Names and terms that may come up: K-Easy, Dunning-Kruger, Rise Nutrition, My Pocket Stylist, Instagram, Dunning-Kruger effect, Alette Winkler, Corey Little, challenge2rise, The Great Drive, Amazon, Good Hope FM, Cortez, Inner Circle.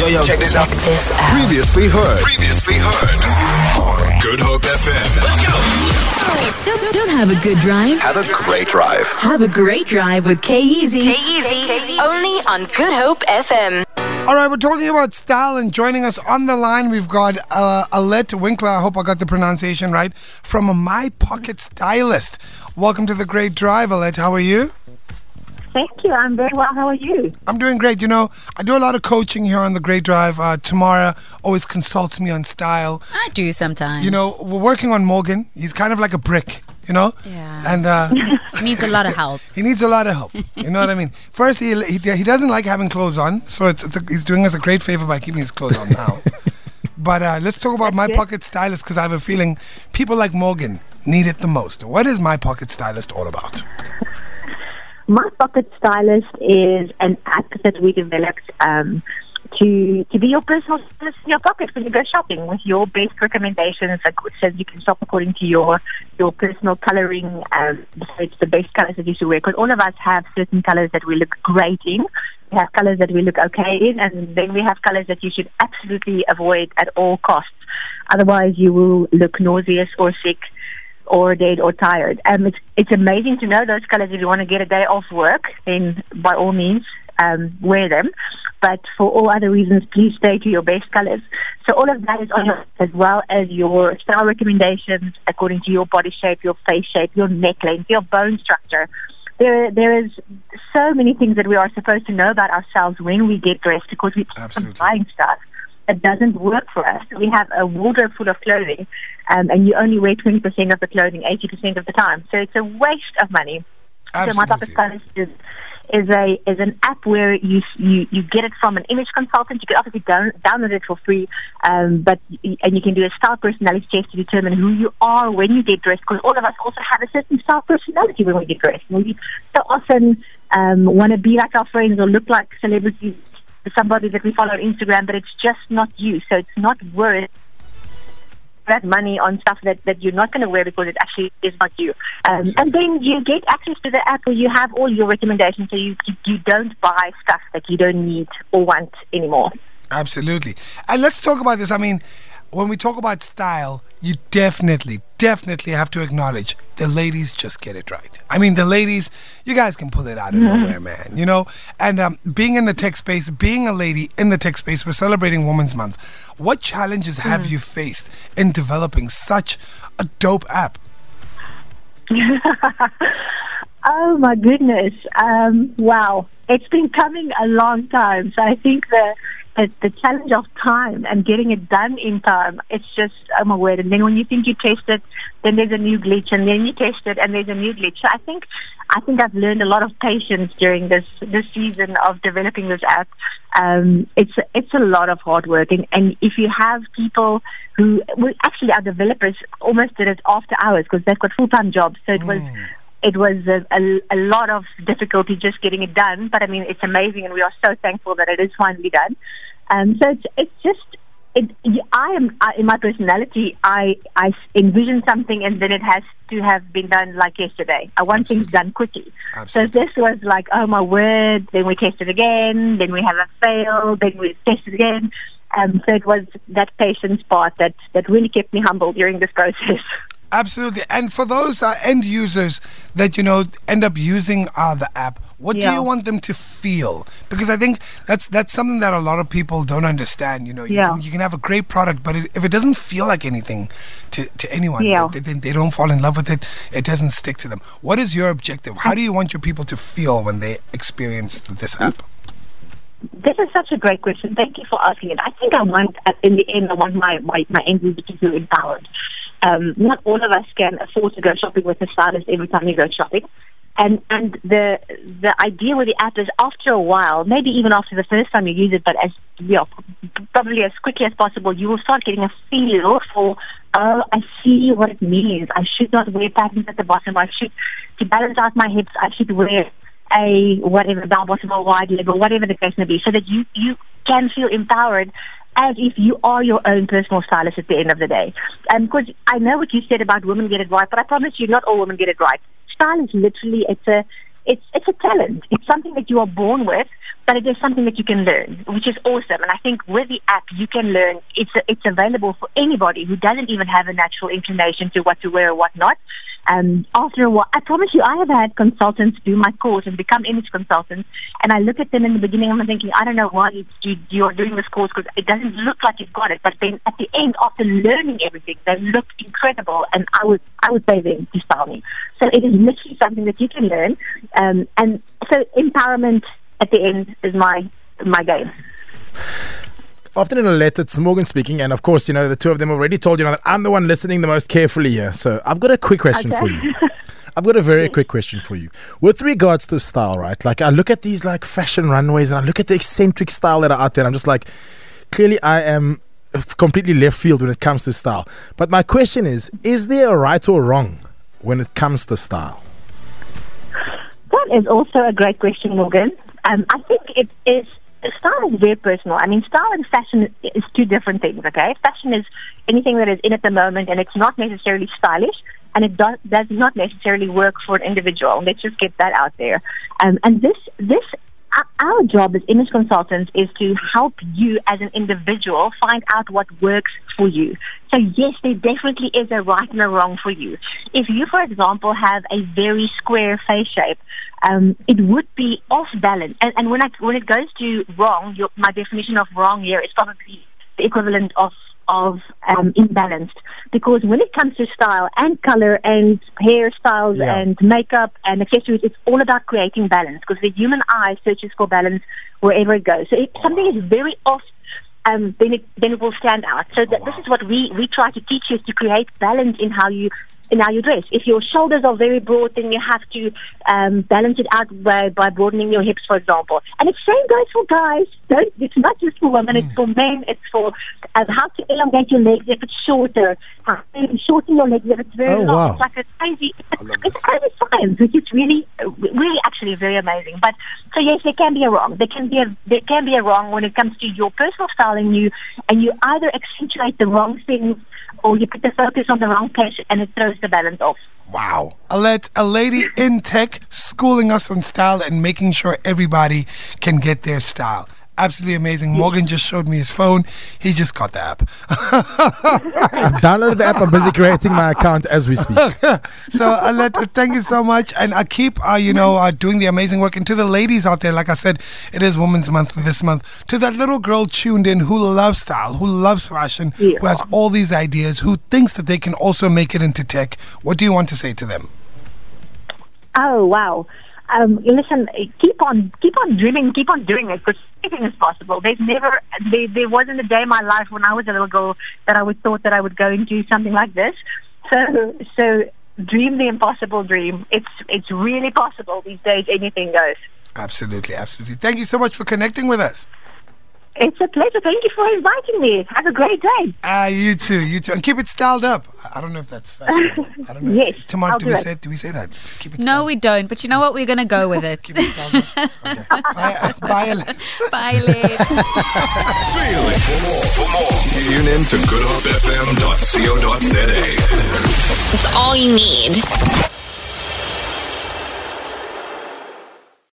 Yo, check this out. Previously heard. Good Hope FM. Let's go. Don't have a good drive. Have a great drive. Have a great drive with K-Easy. K-Easy. Only on Good Hope FM. All right, we're talking about style, and joining us on the line, we've got Alette Winkler. I hope I got the pronunciation right. From My Pocket Stylist. Welcome to The Great Drive, Alette. How are you? Thank you. I'm very well. How are you? I'm doing great. You know, I do a lot of coaching here on The Great Drive. Tamara always consults me on style. I do sometimes. You know, we're working on Morgan. He's kind of like a brick. You know? Yeah. And he needs a lot of help. You know what I mean? First, he doesn't like having clothes on, so he's doing us a great favor by keeping his clothes on now. But let's talk about My Pocket Stylist, because I have a feeling people like Morgan need it the most. What is My Pocket Stylist all about? My Pocket Stylist is an app that we developed to be your personal stylist in your pocket when you go shopping, with your best recommendations, which says you can shop according to your personal colouring. It's the best colours that you should wear, because all of us have certain colours that we look great in. We have colours that we look okay in, and then we have colours that you should absolutely avoid at all costs. Otherwise, you will look nauseous or sick or dead or tired. It's amazing to know those colours. If you want to get a day off work, then by all means, wear them. But for all other reasons, please stay to your best colors. So all of that is on your, as well as your style recommendations according to your body shape, your face shape, your neck length, your bone structure. There is so many things that we are supposed to know about ourselves when we get dressed, because we keep buying stuff that doesn't work for us. We have a wardrobe full of clothing, and you only wear 20% of the clothing 80% of the time. So it's a waste of money. Absolutely. So My Pocket Stylist is an app where you get it from an image consultant. You can obviously download it for free, and you can do a style personality test to determine who you are when you get dressed, because all of us also have a certain style personality when we get dressed. We so often want to be like our friends or look like celebrities, somebody that we follow on Instagram, but it's just not you. So it's not worth that money on stuff that you're not going to wear, because it actually is not you. And then you get access to the app where you have all your recommendations, so you don't buy stuff that you don't need or want anymore. Absolutely. And let's talk about this. I mean, when we talk about style, you definitely have to acknowledge the ladies just get it right. I mean, the ladies, you guys can pull it out of nowhere, man, you know? And being in the tech space, being a lady in the tech space, we're celebrating Women's Month. What challenges have you faced in developing such a dope app? Oh, my goodness. Wow. It's been coming a long time. So I think the challenge of time and getting it done in time, it's just, I'm aware. And then when you think you test it, then there's a new glitch, and then you test it, and there's a new glitch. So I think I've learned a lot of patience during this season of developing this app. It's a lot of hard work, and if you have people who, well, actually our developers almost did it after hours, because they've got full-time jobs, so it was a lot of difficulty just getting it done. But I mean, it's amazing, and we are so thankful that it is finally done. So in my personality, I envision something, and then it has to have been done like yesterday. I want things done quickly. Absolutely. So this was like, oh my word, then we test it again, then we have a fail, then we test it again. So it was that patience part that really kept me humble during this process. Absolutely. And for those end users that, you know, end up using the app, what do you want them to feel? Because I think that's something that a lot of people don't understand. You know, you can have a great product, but if it doesn't feel like anything to anyone, they don't fall in love with it. It doesn't stick to them. What is your objective? How do you want your people to feel when they experience this app? This is such a great question. Thank you for asking it. I think I want my end user to feel empowered. Not all of us can afford to go shopping with a stylist every time you go shopping. And the idea with the app is, after a while, maybe even after the first time you use it, but probably as quickly as possible, you will start getting a feel for, oh, I see what it means. I should not wear patterns at the bottom. I should, to balance out my hips, I should wear a whatever, bell bottom or wide leg or whatever the case may be, so that you can feel empowered, as if you are your own personal stylist at the end of the day. Because I know what you said about women get it right, but I promise you, not all women get it right. Style is literally, it's a talent. It's something that you are born with, but it is something that you can learn, which is awesome. And I think with the app, you can learn. It's available for anybody who doesn't even have a natural inclination to what to wear or what not. After a while, I promise you, I have had consultants do my course and become image consultants, and I look at them in the beginning and I'm thinking, I don't know why you're doing this course, because it doesn't look like you've got it. But then at the end, after learning everything, they look incredible, and I would pay them to style me. So it is literally something that you can learn, and so empowerment at the end is my game. Afternoon, Alette, it's Morgan speaking, and of course, you know, the two of them already told you that I'm the one listening the most carefully here. So I've got a quick question for you. I've got a very quick question for you. With regards to style, right? Like, I look at these like fashion runways and I look at the eccentric style that are out there, and I'm just like, clearly I am completely left field when it comes to style. But my question is there a right or wrong when it comes to style? That is also a great question, Morgan. I think it is. Style is very personal. I mean, style and fashion is two different things, okay? Fashion is anything that is in at the moment, and it's not necessarily stylish, and it does not necessarily work for an individual. Let's just get that out there. And this our job as image consultants is to help you as an individual find out what works for you. So yes, there definitely is a right and a wrong for you. If you, for example, have a very square face shape, it would be off balance. And when it goes to wrong, my definition of wrong here is probably the equivalent of imbalanced. Because when it comes to style and color and hairstyles and makeup and accessories, it's all about creating balance, because the human eye searches for balance wherever it goes. So if something is very off, then it will stand out. So this is what we try to teach you, is to create balance in how you dress. If your shoulders are very broad, then you have to balance it out by broadening your hips, for example. And the same goes for guys. It's not just for women, it's for men. It's for how to elongate your legs if it's shorter, how to shorten your legs if it's very long. Wow. It's like a crazy, it's crazy science, which is really, really actually very amazing. But so yes, there can be a wrong. There can be a wrong when it comes to your personal style, and you either accentuate the wrong things, or you put the focus on the wrong page and it throws the balance off. Wow. Alette, a lady in tech, schooling us on style and making sure everybody can get their style. Absolutely amazing. Morgan just showed me his phone. He just got the app. Downloaded the app. I'm busy creating my account as we speak. So, Alette, thank you so much. And I keep, doing the amazing work. And to the ladies out there, like I said, it is Women's Month this month. To that little girl tuned in who loves style, who loves fashion, who has all these ideas, who thinks that they can also make it into tech, what do you want to say to them? Oh, wow. Listen, keep on dreaming, keep on doing it, because anything is possible. There wasn't a day in my life when I was a little girl that I would thought that I would go and do something like this. So dream the impossible dream. It's really possible these days. Anything goes. Absolutely, absolutely. Thank you so much for connecting with us. It's a pleasure. Thank you for inviting me. Have a great day. You too. And keep it styled up. I don't know if that's fashionable. I don't know. Yes, Tamar, do we say that? Keep it styled. No, we don't. But you know what? We're going to go with it. Keep it styled up. Okay. Bye, Alette. Bye, Alette. Feel it for more. Tune in to goodhopefm.co.za. It's all you need.